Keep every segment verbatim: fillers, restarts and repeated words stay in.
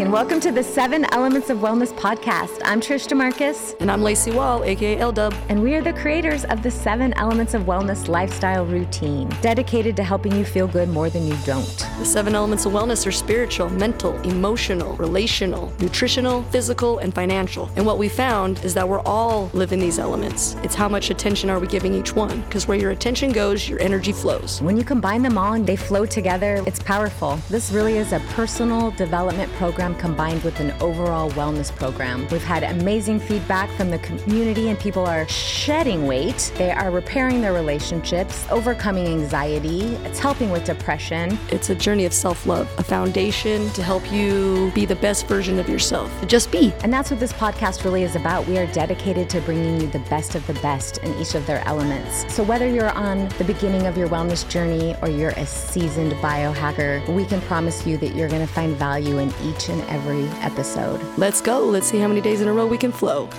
and welcome to the seven Elements of Wellness podcast. I'm Trish DeMarcus. And I'm Lacey Wall, aka L-Dub. And we are the creators of the seven Elements of Wellness lifestyle routine, dedicated to helping you feel good more than you don't. The seven Elements of Wellness are spiritual, mental, emotional, relational, nutritional, physical, and financial. And what we found is that we're all living these elements. It's how much attention are we giving each one, because where your attention goes, your energy flows. When you combine them all and they flow together, it's powerful. This really is a personal development program combined with an overall wellness program. We've had amazing feedback from the community, and people are shedding weight. They are repairing their relationships, overcoming anxiety. It's helping with depression. It's a journey of self-love, a foundation to help you be the best version of yourself. Just be. And that's what this podcast really is about. We are dedicated to bringing you the best of the best in each of their elements. So whether you're on the beginning of your wellness journey or you're a seasoned biohacker, we can promise you that you're going to find value in each and every episode. Let's go. Let's see how many days in a row we can flow.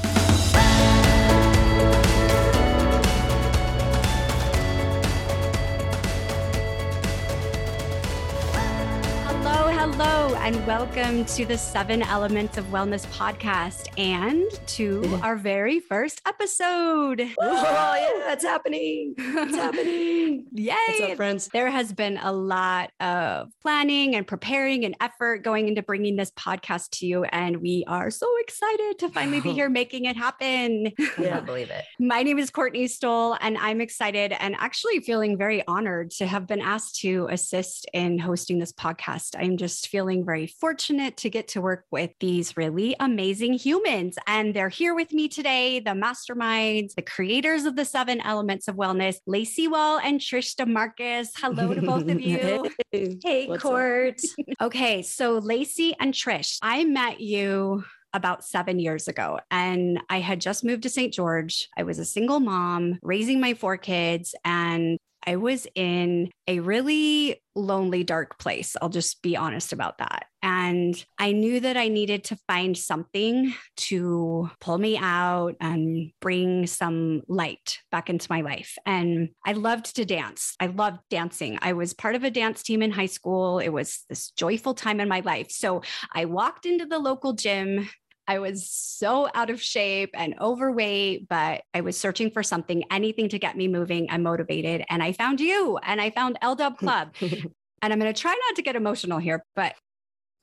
And welcome to the seven Elements of Wellness podcast and to our very first episode. Oh, yeah, that's happening. It's happening. Yay. What's up, friends? There has been a lot of planning and preparing and effort going into bringing this podcast to you. And we are so excited to finally be here making it happen. I can't believe it. My name is Courtney Stoll, and I'm excited and actually feeling very honored to have been asked to assist in hosting this podcast. I'm just feeling very very fortunate to get to work with these really amazing humans. And they're here with me today, the masterminds, the creators of the seven Elements of Wellness, Lacey Wall and Trish DeMarcus. Hello to both of you. Hey, hey Court. Okay, so Lacey and Trish, I met you about seven years ago. And I had just moved to Saint George. I was a single mom raising my four kids, and I was in a really lonely, dark place. I'll just be honest about that. And I knew that I needed to find something to pull me out and bring some light back into my life. And I loved to dance. I loved dancing. I was part of a dance team in high school. It was this joyful time in my life. So I walked into the local gym. I was so out of shape and overweight, but I was searching for something, anything to get me moving and motivated. And I found you, and I found L-Dub Club. And I'm going to try not to get emotional here, but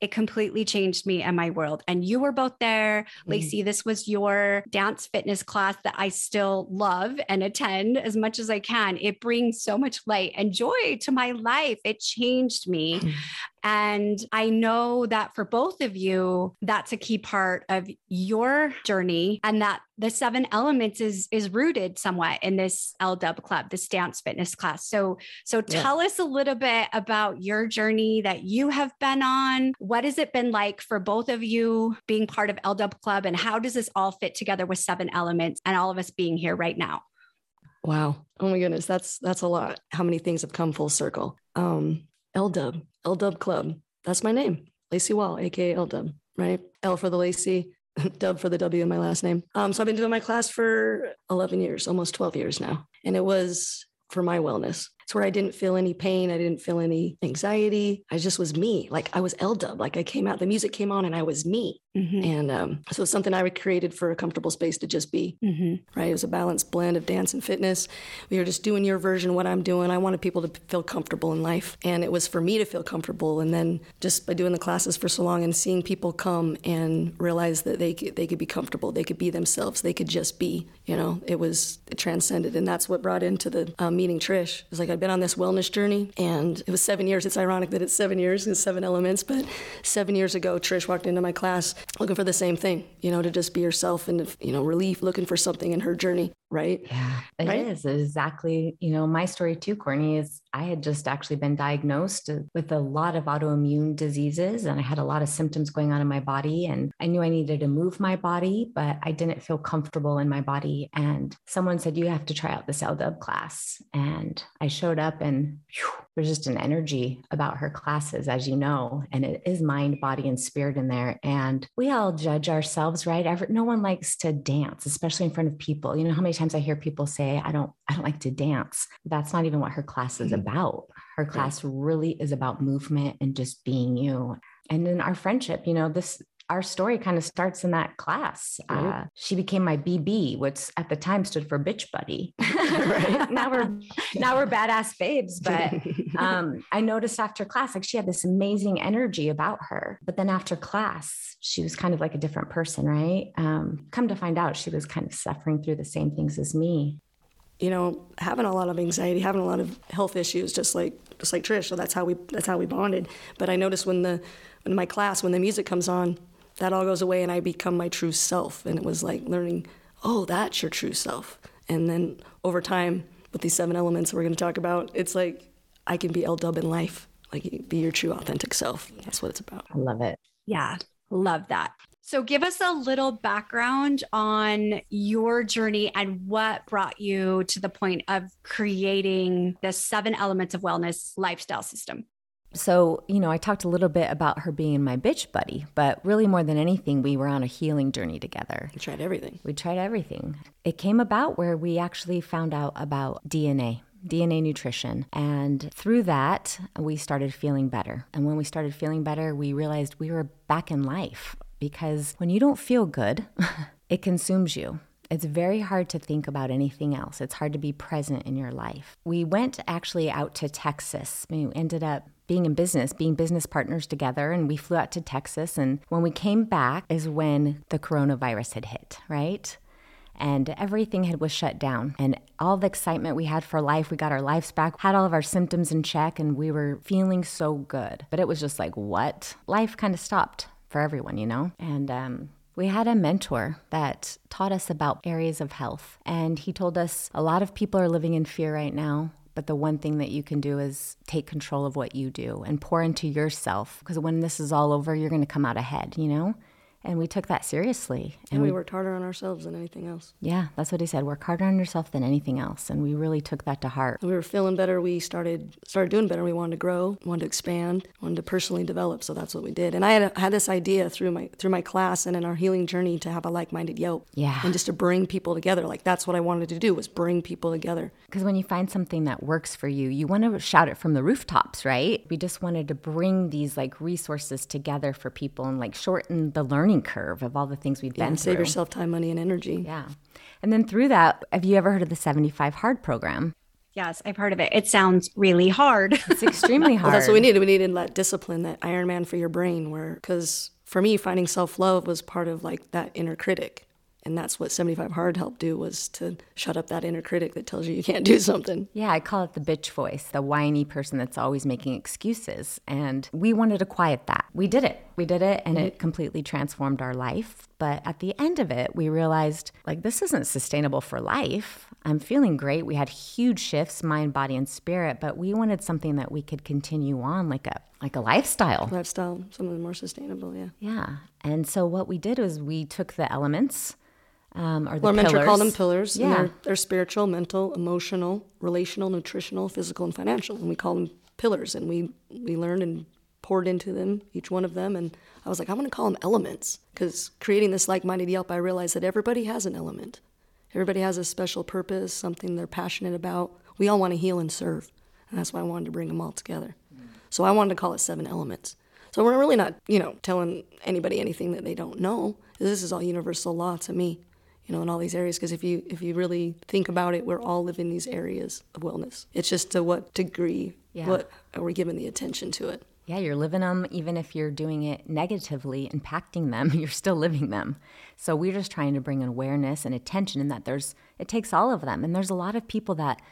it completely changed me and my world. And you were both there. Mm-hmm. Lacey, this was your dance fitness class that I still love and attend as much as I can. It brings so much light and joy to my life. It changed me. Mm-hmm. And I know that for both of you, that's a key part of your journey, and that the seven elements is is rooted somewhat in this L-Dub Club, this dance fitness class. So, so yeah. Tell us a little bit about your journey that you have been on. What has it been like for both of you being part of L-Dub Club, and how does this all fit together with seven elements and all of us being here right now? Wow. Oh my goodness. That's, that's a lot. How many things have come full circle. Um, L-Dub, L-Dub Club. That's my name. Lacey Wall, aka L-Dub, right? L for the Lacey, Dub for the W in my last name. Um, so I've been doing my class for eleven years, almost twelve years now. And it was for my wellness. It's where I didn't feel any pain. I didn't feel any anxiety. I just was me. Like I was L-Dub. Like I came out, the music came on and I was me. Mm-hmm. And um, so it's something I created for a comfortable space to just be, mm-hmm. right? It was a balanced blend of dance and fitness. We were just doing your version, what I'm doing. I wanted people to feel comfortable in life. And it was for me to feel comfortable. And then just by doing the classes for so long and seeing people come and realize that they could, they could be comfortable. They could be themselves. They could just be, you know, it was it transcended. And that's what brought into the uh, meeting Trish. It was like, I been on this wellness journey, and it was seven years. It's ironic that it's seven years and seven elements, but seven years ago, Trish walked into my class looking for the same thing, you know, to just be herself and, you know, relief, looking for something in her journey. Right. Yeah, it right? is exactly, you know, my story too, Courtney, is I had just actually been diagnosed with a lot of autoimmune diseases, and I had a lot of symptoms going on in my body, and I knew I needed to move my body, but I didn't feel comfortable in my body. And someone said, you have to try out this L-Dub class. And I showed up, and whew, there's just an energy about her classes, as you know, and it is mind, body, and spirit in there. And we all judge ourselves, right? Every, no one likes to dance, especially in front of people. You know how many times I hear people say, I don't, I don't like to dance. That's not even what her class is about. Her class really is about movement and just being you. and then our friendship, you know, this, our story kind of starts in that class. Mm-hmm. Uh, she became my B B, which at the time stood for bitch buddy. Right. Now we're, now we're badass babes. But um, I noticed after class, like she had this amazing energy about her. But then after class, she was kind of like a different person, right? Um, come to find out, she was kind of suffering through the same things as me. You know, having a lot of anxiety, having a lot of health issues, just like just like Trish. So that's how we that's how we bonded. But I noticed when the in my class, when the music comes on, that all goes away and I become my true self. And it was like learning, oh, that's your true self. And then over time, with these seven elements we're going to talk about, it's like I can be L-Dub in life, like be your true authentic self. That's what it's about. I love it. Yeah, love that. So give us a little background on your journey and what brought you to the point of creating the seven elements of wellness lifestyle system. So, you know, I talked a little bit about her being my bitch buddy, but really more than anything, we were on a healing journey together. We tried everything. We tried everything. It came about where we actually found out about D N A. D N A Nutrition. And through that, we started feeling better. And when we started feeling better, we realized we were back in life. Because when you don't feel good, it consumes you. It's very hard to think about anything else. It's hard to be present in your life. We went actually out to Texas. We ended up being in business, being business partners together, and we flew out to Texas. And when we came back is when the coronavirus had hit, right? And everything had was shut down. And all the excitement we had for life, we got our lives back, had all of our symptoms in check, and we were feeling so good. But it was just like, what? Life kind of stopped for everyone, you know? And um, we had a mentor that taught us about areas of health. And he told us a lot of people are living in fear right now, but the one thing that you can do is take control of what you do and pour into yourself. Because when this is all over, you're going to come out ahead, you know? And we took that seriously. And, and we worked harder on ourselves than anything else. Yeah, that's what he said. Work harder on yourself than anything else. And we really took that to heart. And we were feeling better. We started started doing better. We wanted to grow, wanted to expand, wanted to personally develop. So that's what we did. And I had, had this idea through my through my class and in our healing journey to have a like-minded yoke. Yeah. And just to bring people together. Like that's what I wanted to do, was bring people together. Because when you find something that works for you, you want to shout it from the rooftops, right? We just wanted to bring these like resources together for people and like shorten the learning curve of all the things we've yeah, been through. Save yourself time, money, and energy. Yeah. And then through that, have you ever heard of the seventy-five Hard program? Yes, I've heard of it. It sounds really hard. It's extremely hard. Well, that's what we needed. We needed that discipline, that Iron Man for your brain, where, because for me, finding self-love was part of like that inner critic. And that's what seventy-five Hard helped do, was to shut up that inner critic that tells you you can't do something. Yeah, I call it the bitch voice, the whiny person that's always making excuses. And we wanted to quiet that. We did it. We did it, and it completely transformed our life. But at the end of it, we realized, like, this isn't sustainable for life. I'm feeling great. We had huge shifts, mind, body, and spirit, but we wanted something that we could continue on, like a like a lifestyle. Lifestyle, something more sustainable, yeah. Yeah. And so what we did was we took the elements, Um, or the well, our mentor called them pillars. Yeah. And they're, they're spiritual, mental, emotional, relational, nutritional, physical, and financial. And we call them pillars. And we, we learned and poured into them, each one of them. And I was like, I want to call them elements. Because creating this like-minded Yelp, I realized that everybody has an element. Everybody has a special purpose, something they're passionate about. We all want to heal and serve. And that's why I wanted to bring them all together. Mm. So I wanted to call it seven elements. So we're really not, you know, telling anybody anything that they don't know. This is all universal law to me. You know, in all these areas, because if you if you really think about it, we're all living these areas of wellness. It's just to what degree, yeah. What are we giving the attention to it? Yeah, you're living them, even if you're doing it negatively, impacting them, you're still living them. So we're just trying to bring an awareness and attention, and that there's it takes all of them. And there's a lot of people that,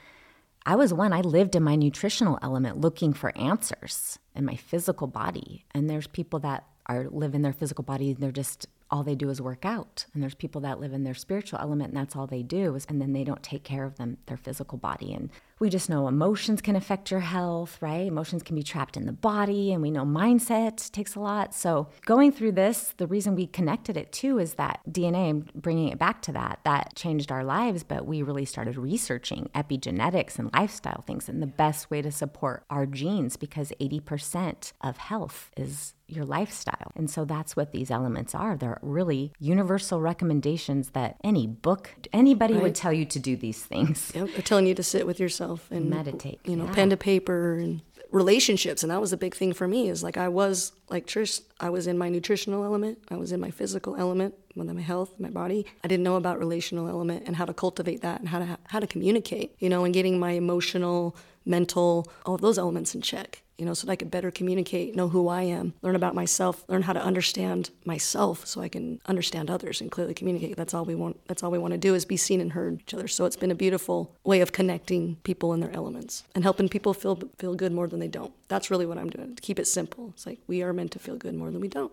I was one, I lived in my nutritional element looking for answers in my physical body. And there's people that are live in their physical body, and they're just, all they do is work out. And there's people that live in their spiritual element, and that's all they do is, and then they don't take care of them, their physical body. And we just know emotions can affect your health, right? Emotions can be trapped in the body, and we know mindset takes a lot. So going through this, the reason we connected it too is that D N A, bringing it back to that, that changed our lives, but we really started researching epigenetics and lifestyle things and the best way to support our genes, because eighty percent of health is your lifestyle. And so that's what these elements are. They're really universal recommendations that any book, anybody right. would tell you to do these things. Yep. They're telling you to sit with yourself and meditate, you know, yeah. pen to paper and relationships. And that was a big thing for me, is like, I was like Trish, I was in my nutritional element, I was in my physical element, my health, my body. I didn't know about relational element and how to cultivate that and how to how to communicate, you know, and getting my emotional, mental, all of those elements in check, you know, so that I could better communicate, know who I am, learn about myself, learn how to understand myself so I can understand others and clearly communicate. That's all we want. That's all we want to do, is be seen and heard each other. So it's been a beautiful way of connecting people in their elements and helping people feel feel good more than they don't. That's really what I'm doing. To keep it simple. It's like, we are meant to feel good more than we don't.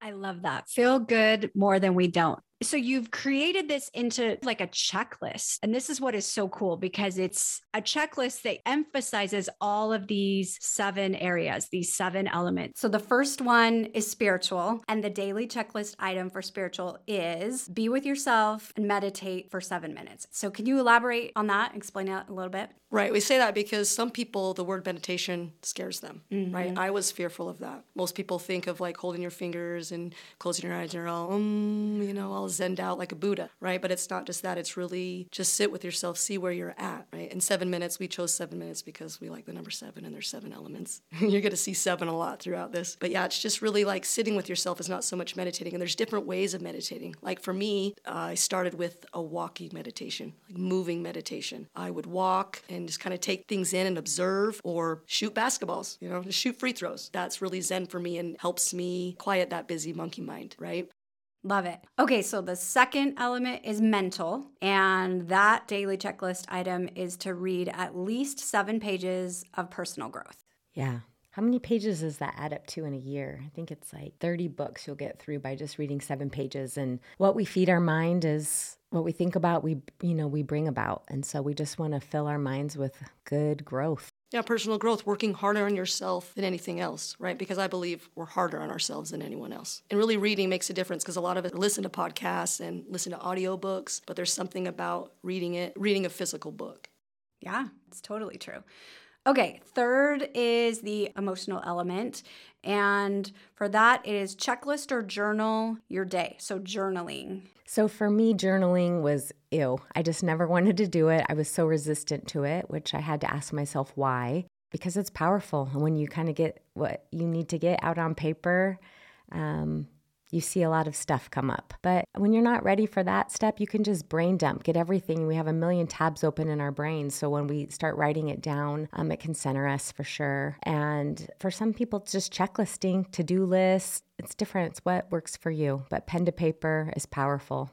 I love that. Feel good more than we don't. So you've created this into like a checklist. And this is what is so cool, because it's a checklist that emphasizes all of these seven areas, these seven elements. So the first one is spiritual. And the daily checklist item for spiritual is be with yourself and meditate for seven minutes. So can you elaborate on that? Explain that a little bit. Right. We say that because some people, the word meditation scares them, mm-hmm. right? I was fearful of that. Most people think of like holding your fingers and closing your eyes and you're all, um, you know, all zen'd out like a Buddha, right? But it's not just that. It's really just sit with yourself, see where you're at, right? And seven minutes, we chose seven minutes because we like the number seven and there's seven elements. You're going to see seven a lot throughout this. But yeah, it's just really like sitting with yourself is not so much meditating. And there's different ways of meditating. Like for me, uh, I started with a walking meditation, like moving meditation. I would walk and just kind of take things in and observe, or shoot basketballs, you know, just shoot free throws. That's really zen for me and helps me quiet that busy monkey mind, right? Love it. Okay, so the second element is mental, and that daily checklist item is to read at least seven pages of personal growth. Yeah. How many pages does that add up to in a year? I think it's like thirty books you'll get through by just reading seven pages. And what we feed our mind is what we think about, we, you know, we bring about. And so we just want to fill our minds with good growth. Yeah, personal growth, working harder on yourself than anything else, right? Because I believe we're harder on ourselves than anyone else. And really reading makes a difference, because a lot of us listen to podcasts and listen to audiobooks, but there's something about reading it, reading a physical book. Yeah, it's totally true. Okay, third is the emotional element. And for that, it is checklist or journal your day. So journaling. So for me, journaling was ew. I just never wanted to do it. I was so resistant to it, which I had to ask myself why, because it's powerful. And when you kind of get what you need to get out on paper, um, you see a lot of stuff come up. But when you're not ready for that step, you can just brain dump, get everything. We have a million tabs open in our brains. So when we start writing it down, um, it can center us for sure. And for some people, it's just checklisting, to-do lists. It's different. It's what works for you. But pen to paper is powerful.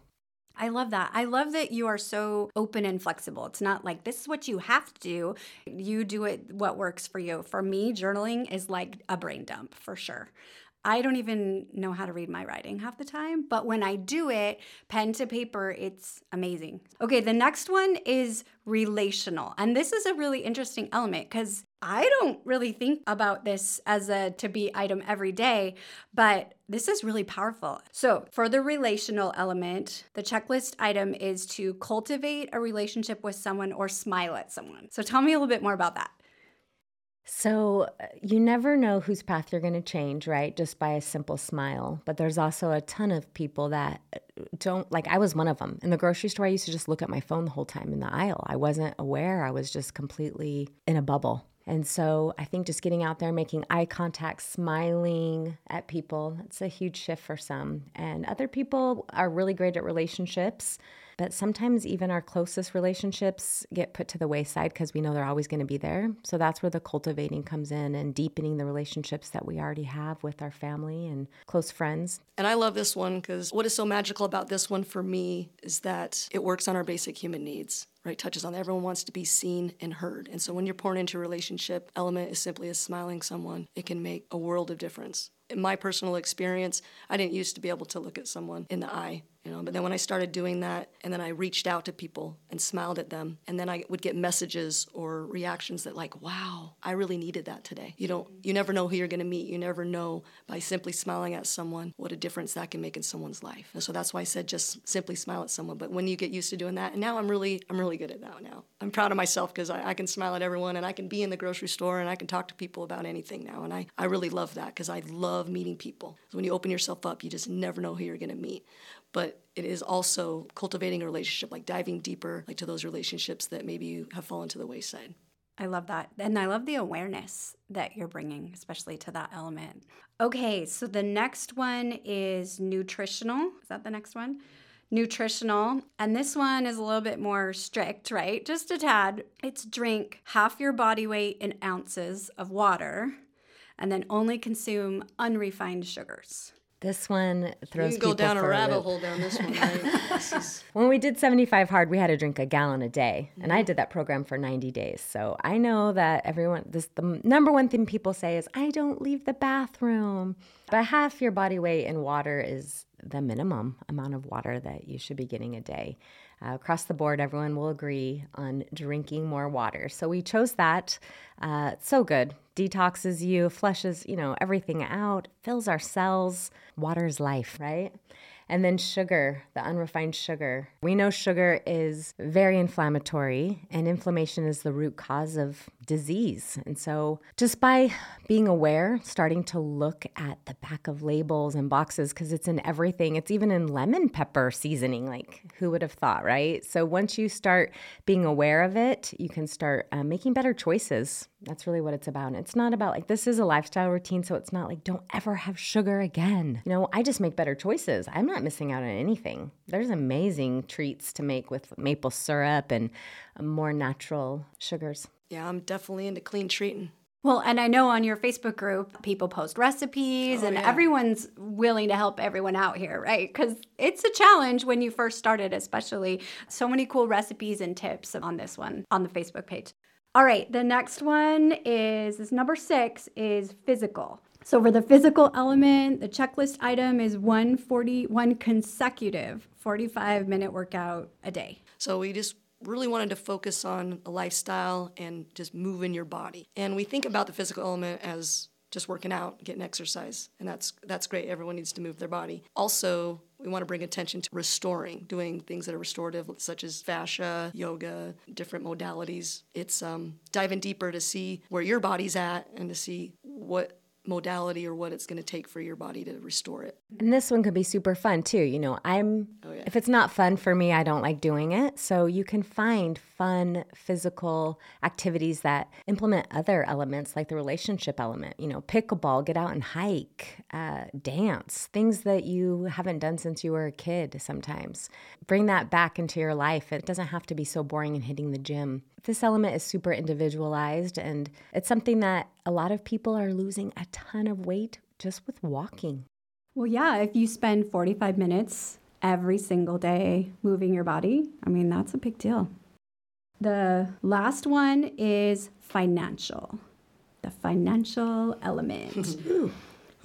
I love that. I love that you are so open and flexible. It's not like, this is what you have to do. You do it what works for you. For me, journaling is like a brain dump for sure. I don't even know how to read my writing half the time, but when I do it, pen to paper, it's amazing. Okay, the next one is relational. And this is a really interesting element, because I don't really think about this as a to-be item every day, but this is really powerful. So for the relational element, the checklist item is to cultivate a relationship with someone or smile at someone. So tell me a little bit more about that. So you never know whose path you're going to change, right? Just by a simple smile. But there's also a ton of people that don't, like I was one of them. In the grocery store, I used to just look at my phone the whole time in the aisle. I wasn't aware. I was just completely in a bubble. And so I think just getting out there, making eye contact, smiling at people, that's a huge shift for some. And other people are really great at relationships. But sometimes even our closest relationships get put to the wayside because we know they're always going to be there. So that's where the cultivating comes in, and deepening the relationships that we already have with our family and close friends. And I love this one, because what is so magical about this one for me is that it works on our basic human needs, right? Touches on everyone wants to be seen and heard. And so when you're pouring into a relationship, element is simply as smiling someone. It can make a world of difference. In my personal experience, I didn't used to be able to look at someone in the eye, you know, but then when I started doing that, and then I reached out to people and smiled at them, and then I would get messages or reactions that like, wow, I really needed that today. You don't, you never know who you're going to meet. You never know by simply smiling at someone what a difference that can make in someone's life. And so that's why I said just simply smile at someone. But when you get used to doing that, and now I'm really, I'm really good at that now. I'm proud of myself, because I, I can smile at everyone, and I can be in the grocery store, and I can talk to people about anything now. And I, I really love that, because I love meeting people. So when you open yourself up, you just never know who you're going to meet. But it is also cultivating a relationship, like diving deeper, like to those relationships that maybe you have fallen to the wayside. I love that. And I love the awareness that you're bringing, especially to that element. Okay, so the next one is nutritional. Is that the next one? Nutritional. And this one is a little bit more strict, right? Just a tad. It's drink half your body weight in ounces of water and then only consume unrefined sugars. This one throws you can go people down a rabbit hole down this one. Right? This is... When we did seventy-five hard, we had to drink a gallon a day, and I did that program for ninety days. So I know that everyone, this the number one thing people say is, "I don't leave the bathroom," but half your body weight in water is the minimum amount of water that you should be getting a day. Uh, across the board, everyone will agree on drinking more water. So we chose that. Uh, so good. Detoxes you, flushes, you know, everything out, fills our cells. Water is life, right? And then sugar, the unrefined sugar. We know sugar is very inflammatory, and inflammation is the root cause of disease. And so just by being aware, starting to look at the back of labels and boxes, because it's in everything. It's even in lemon pepper seasoning. Like, who would have thought, right? So once you start being aware of it, you can start uh, making better choices. That's really what it's about. And it's not about like, this is a lifestyle routine, so it's not like, don't ever have sugar again. You know, I just make better choices. I'm not missing out on anything. There's amazing treats to make with maple syrup and more natural sugars. Yeah, I'm definitely into clean treating. Well, and I know on your Facebook group, people post recipes oh, and yeah. everyone's willing to help everyone out here, right? Because it's a challenge when you first started, especially. So many cool recipes and tips on this one, on the Facebook page. All right, the next one is, this number six is physical. So for the physical element, the checklist item is one forty-one consecutive forty-five minute workout a day. So we just really wanted to focus on a lifestyle and just moving your body. And we think about the physical element as just working out, getting exercise, and that's that's great. Everyone needs to move their body. Also, we want to bring attention to restoring, doing things that are restorative, such as fascia, yoga, different modalities. It's um, diving deeper to see where your body's at and to see what modality or what it's going to take for your body to restore it. And this one could be super fun too. You know, I'm oh, yeah. if it's not fun for me, I don't like doing it. So you can find fun physical activities that implement other elements like the relationship element. You know, pickleball, get out and hike, uh, dance, things that you haven't done since you were a kid sometimes. Bring that back into your life. It doesn't have to be so boring and hitting the gym. This element is super individualized, and it's something that a lot of people are losing a ton of weight just with walking. Well, yeah, if you spend forty-five minutes every single day moving your body, I mean, that's a big deal. The last one is financial, the financial element. Ooh.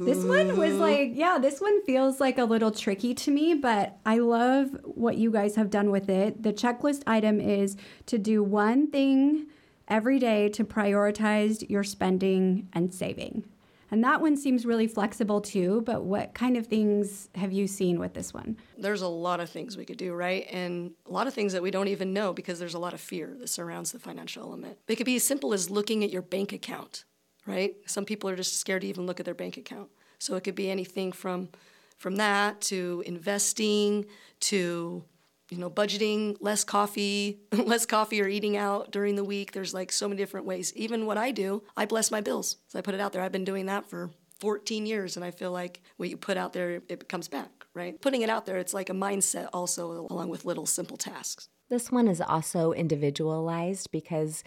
This one was like, yeah, this one feels like a little tricky to me, but I love what you guys have done with it. The checklist item is to do one thing every day to prioritize your spending and saving. And that one seems really flexible too, but what kind of things have you seen with this one? There's a lot of things we could do, right? And a lot of things that we don't even know because there's a lot of fear that surrounds the financial element. It could be as simple as looking at your bank account. Right? Some people are just scared to even look at their bank account. So it could be anything from from that to investing to, you know, budgeting, less coffee, less coffee or eating out during the week. There's like so many different ways. Even what I do, I bless my bills. So I put it out there. I've been doing that for fourteen years, and I feel like what you put out there, it comes back, right? Putting it out there, it's like a mindset also along with little simple tasks. This one is also individualized because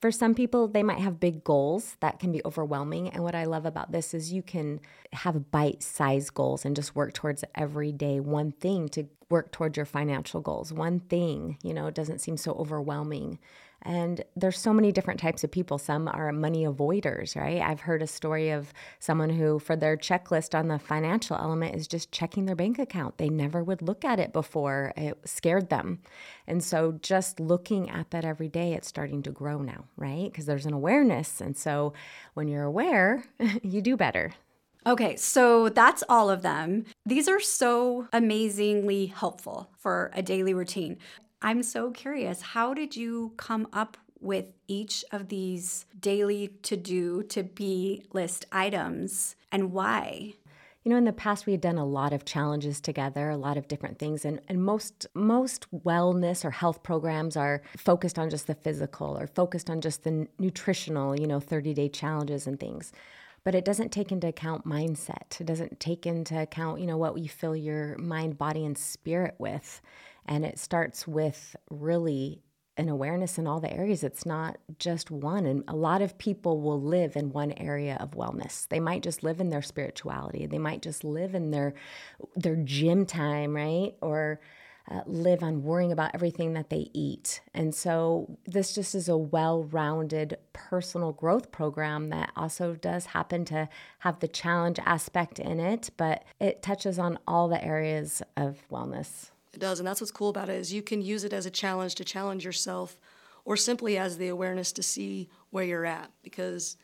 for some people, they might have big goals that can be overwhelming. And what I love about this is you can have bite-sized goals and just work towards every day one thing to work towards your financial goals. One thing, you know, it doesn't seem so overwhelming. And there's so many different types of people. Some are money avoiders, right? I've heard a story of someone who, for their checklist on the financial element, is just checking their bank account. They never would look at it before. It scared them. And so just looking at that every day, it's starting to grow now, right? Because there's an awareness. And so when you're aware, you do better. Okay, so that's all of them. These are so amazingly helpful for a daily routine. I'm so curious, how did you come up with each of these daily to-do, to-be list items, and why? you know, in the past we had done a lot of challenges together, a lot of different things, and, and most most wellness or health programs are focused on just the physical or focused on just the nutritional, you know, thirty-day challenges and things. But it doesn't take into account mindset. It doesn't take into account, you know, what you fill your mind, body, and spirit with. And it starts with really an awareness in all the areas. It's not just one. And a lot of people will live in one area of wellness. They might just live in their spirituality. They might just live in their their gym time, right? Or uh, live on worrying about everything that they eat. And so this just is a well-rounded personal growth program that also does happen to have the challenge aspect in it, but it touches on all the areas of wellness. It does, and that's what's cool about it is you can use it as a challenge to challenge yourself or simply as the awareness to see where you're at, because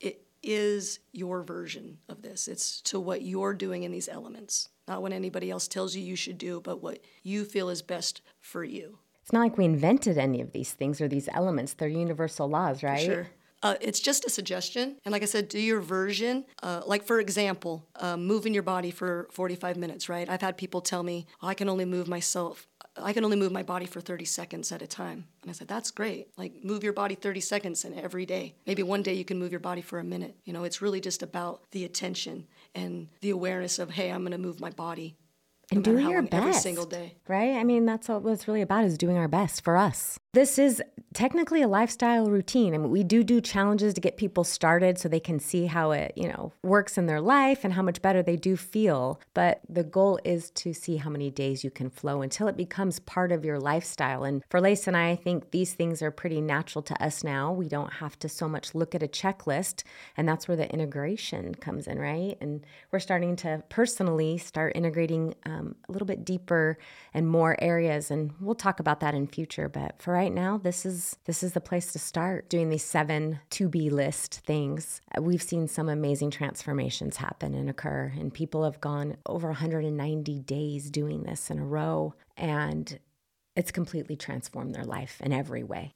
it is your version of this. It's to what you're doing in these elements, not what anybody else tells you you should do, but what you feel is best for you. It's not like we invented any of these things or these elements. They're universal laws, right? Sure. Uh, it's just a suggestion. And like I said, do your version. Uh, like, for example, uh, moving your body for forty-five minutes, right? I've had people tell me, oh, I can only move myself. I can only move my body for thirty seconds at a time. And I said, that's great. Like, move your body thirty seconds and every day. Maybe one day you can move your body for a minute. You know, it's really just about the attention and the awareness of, hey, I'm going to move my body. And no doing your long, best every single day, right? I mean, that's all what it's really about, is doing our best for us. This is technically a lifestyle routine. I mean, we do do challenges to get people started so they can see how it, you know, works in their life and how much better they do feel. But the goal is to see how many days you can flow until it becomes part of your lifestyle. And for Lace and I, I think these things are pretty natural to us now. We don't have to so much look at a checklist, and that's where the integration comes in, right? And we're starting to personally start integrating um, a little bit deeper and more areas, and we'll talk about that in future. But for right now, this is this is the place to start doing these seven to-be list things. We've seen some amazing transformations happen and occur, and people have gone over one hundred ninety days doing this in a row, and it's completely transformed their life in every way.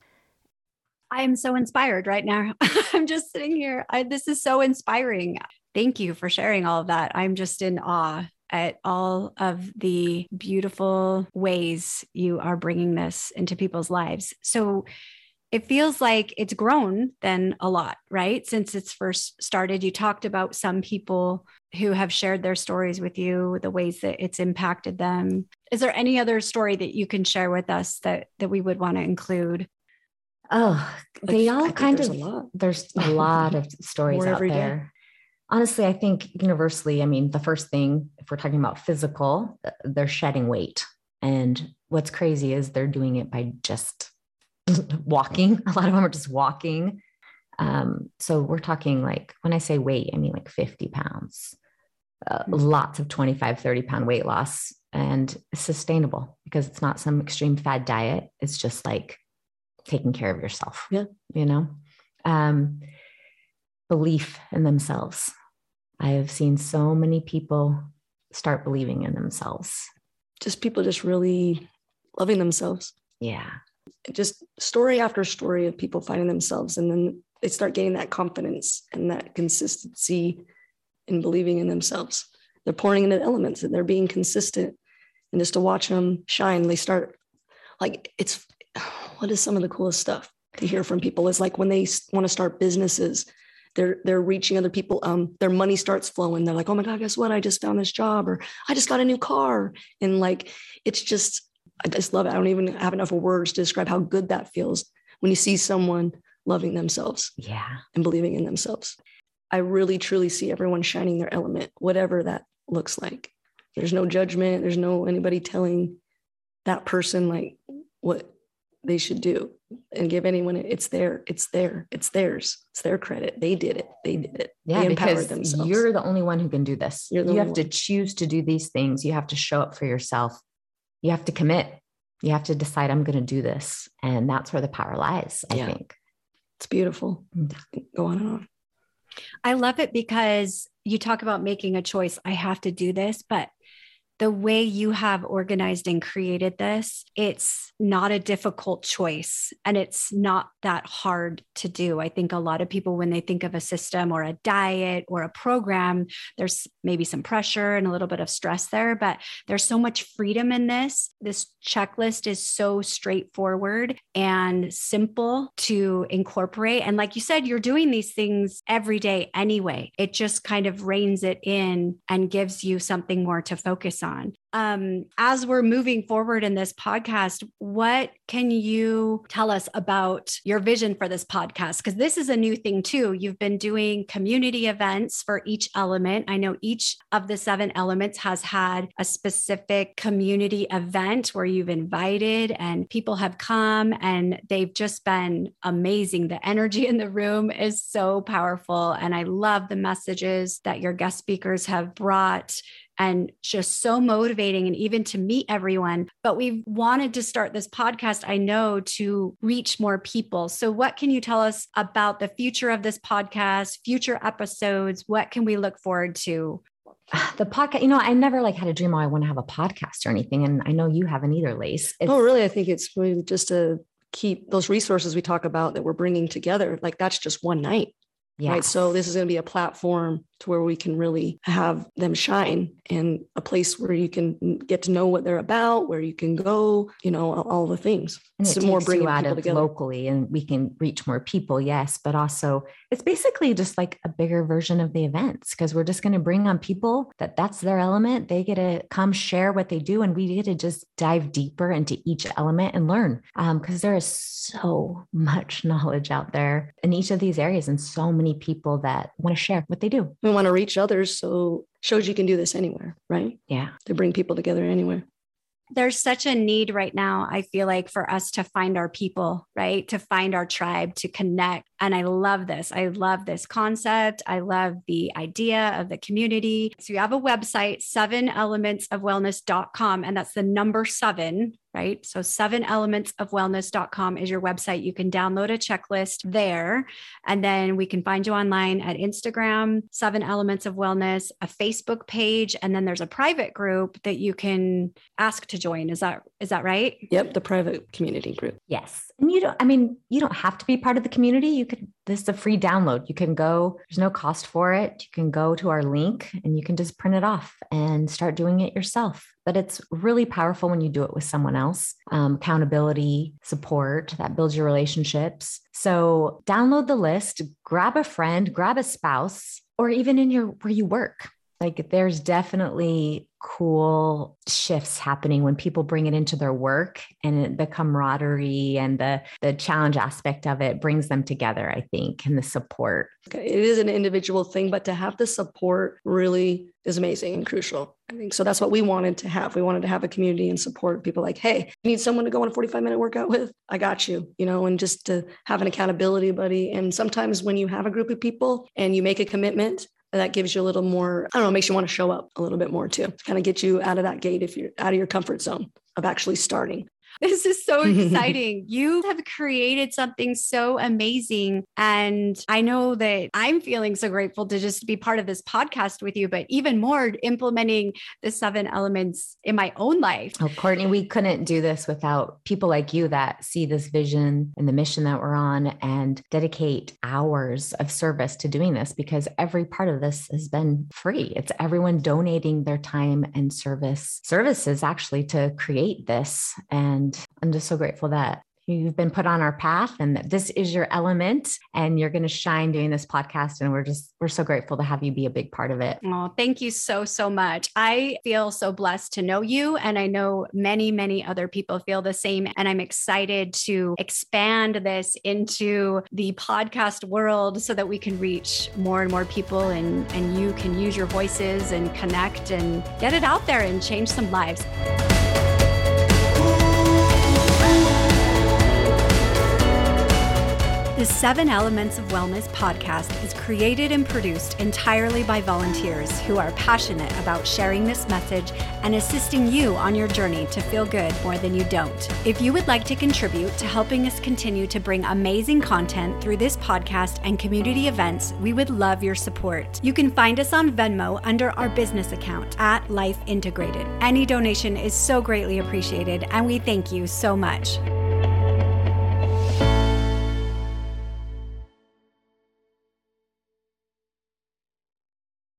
I am so inspired right now. I'm just sitting here. I, this is so inspiring. Thank you for sharing all of that. I'm just in awe at all of the beautiful ways you are bringing this into people's lives. So it feels like it's grown then a lot, right? Since it's first started, you talked about some people who have shared their stories with you, the ways that it's impacted them. Is there any other story that you can share with us that, that we would want to include? Oh, they all kind of, there's a lot, there's a lot of stories out there. Day. Honestly, I think universally, I mean, the first thing, if we're talking about physical, they're shedding weight. And what's crazy is they're doing it by just walking. A lot of them are just walking. Um, so we're talking like, when I say weight, I mean like fifty pounds, uh, lots of twenty-five, thirty pound weight loss, and sustainable because it's not some extreme fad diet. It's just like taking care of yourself, yeah. you know? Um, belief in themselves. I have seen so many people start believing in themselves. Just people just really loving themselves. Yeah. Just story after story of people finding themselves, and then they start gaining that confidence and that consistency in believing in themselves. They're pouring into the elements and they're being consistent, and just to watch them shine, they start like it's, what is some of the coolest stuff to hear from people is like when they want to start businesses, They're they're reaching other people. Um, their money starts flowing. They're like, oh my God, guess what? I just found this job, or I just got a new car. And like, it's just, I just love it. I don't even have enough words to describe how good that feels when you see someone loving themselves yeah, and believing in themselves. I really, truly see everyone shining their element, whatever that looks like. There's no judgment. There's no anybody telling that person like what they should do and give anyone, it's their, it's their, it's theirs. It's their credit. They did it. They did it. Yeah, they empowered because themselves. You're the only one who can do this. You have one. to choose to do these things. You have to show up for yourself. You have to commit. You have to decide, I'm going to do this. And that's where the power lies. I yeah. think it's beautiful. Go on and on. I love it because you talk about making a choice. I have to do this, but the way you have organized and created this, it's not a difficult choice and it's not that hard to do. I think a lot of people, when they think of a system or a diet or a program, there's maybe some pressure and a little bit of stress there, but there's so much freedom in this. This checklist is so straightforward and simple to incorporate. And like you said, you're doing these things every day anyway. It just kind of reins it in and gives you something more to focus on. Um, as we're moving forward in this podcast, what can you tell us about your vision for this podcast? Because this is a new thing too. You've been doing community events for each element. I know each of the seven elements has had a specific community event where you've invited and people have come and they've just been amazing. The energy in the room is so powerful. And I love the messages that your guest speakers have brought, and just so motivating, and even to meet everyone. But we wanted to start this podcast, I know, to reach more people. So what can you tell us about the future of this podcast, future episodes? What can we look forward to? The podcast, you know, I never like had a dream. I want to have a podcast or anything. And I know you haven't either, Lace. It's- oh, really? I think it's really just to keep those resources we talk about that we're bringing together. Like that's just one night. Yeah. Right. So this is going to be a platform to where we can really have them shine, and a place where you can get to know what they're about, where you can go, you know, all the things. And so it takes more bringing you out of together locally, and we can reach more people. Yes. But also it's basically just like a bigger version of the events, because we're just going to bring on people that that's their element. They get to come share what they do, and we get to just dive deeper into each element and learn. Um, because there is so much knowledge out there in each of these areas, and so many people that want to share what they do. We want to reach others. So shows you can do this anywhere, right? Yeah. To bring people together anywhere. There's such a need right now, I feel like, for us to find our people, right? To find our tribe, to connect. And I love this. I love this concept. I love the idea of the community. So you have a website, seven elements of wellness dot com, and that's the number seven, right? So seven elements of wellness dot com is your website. You can download a checklist there, and then we can find you online at Instagram, Seven Elements of Wellness, a Facebook page, and then there's a private group that you can ask to join. Is that, is that right? Yep. The private community group. Yes. And you don't, I mean, you don't have to be part of the community. You could, this is a free download. You can go, there's no cost for it. You can go to our link and you can just print it off and start doing it yourself. But it's really powerful when you do it with someone else. Um, accountability, support, that builds your relationships. So download the list, grab a friend, grab a spouse, or even in your, where you work. Like there's definitely cool shifts happening when people bring it into their work, and the camaraderie and the, the challenge aspect of it brings them together, I think, and the support. Okay. It is an individual thing, but to have the support really is amazing and crucial, I think. So that's what we wanted to have. We wanted to have a community and support people like, hey, you need someone to go on a forty-five minute workout with? I got you, you know, and just to have an accountability buddy. And sometimes when you have a group of people and you make a commitment, that gives you a little more, I don't know, makes you want to show up a little bit more too. Kind of get you out of that gate, if you're out of your comfort zone of actually starting. This is so exciting. You have created something so amazing. And I know that I'm feeling so grateful to just be part of this podcast with you, but even more implementing the seven elements in my own life. Oh, Courtney, we couldn't do this without people like you that see this vision and the mission that we're on and dedicate hours of service to doing this, because every part of this has been free. It's everyone donating their time and service services actually to create this. And And I'm just so grateful that you've been put on our path and that this is your element and you're going to shine doing this podcast. And we're just, we're so grateful to have you be a big part of it. Oh, thank you so, so much. I feel so blessed to know you. And I know many, many other people feel the same. And I'm excited to expand this into the podcast world so that we can reach more and more people, and, and you can use your voices and connect and get it out there and change some lives. The seven Elements of Wellness podcast is created and produced entirely by volunteers who are passionate about sharing this message and assisting you on your journey to feel good more than you don't. If you would like to contribute to helping us continue to bring amazing content through this podcast and community events, we would love your support. You can find us on Venmo under our business account at Life Integrated. Any donation is so greatly appreciated, and we thank you so much.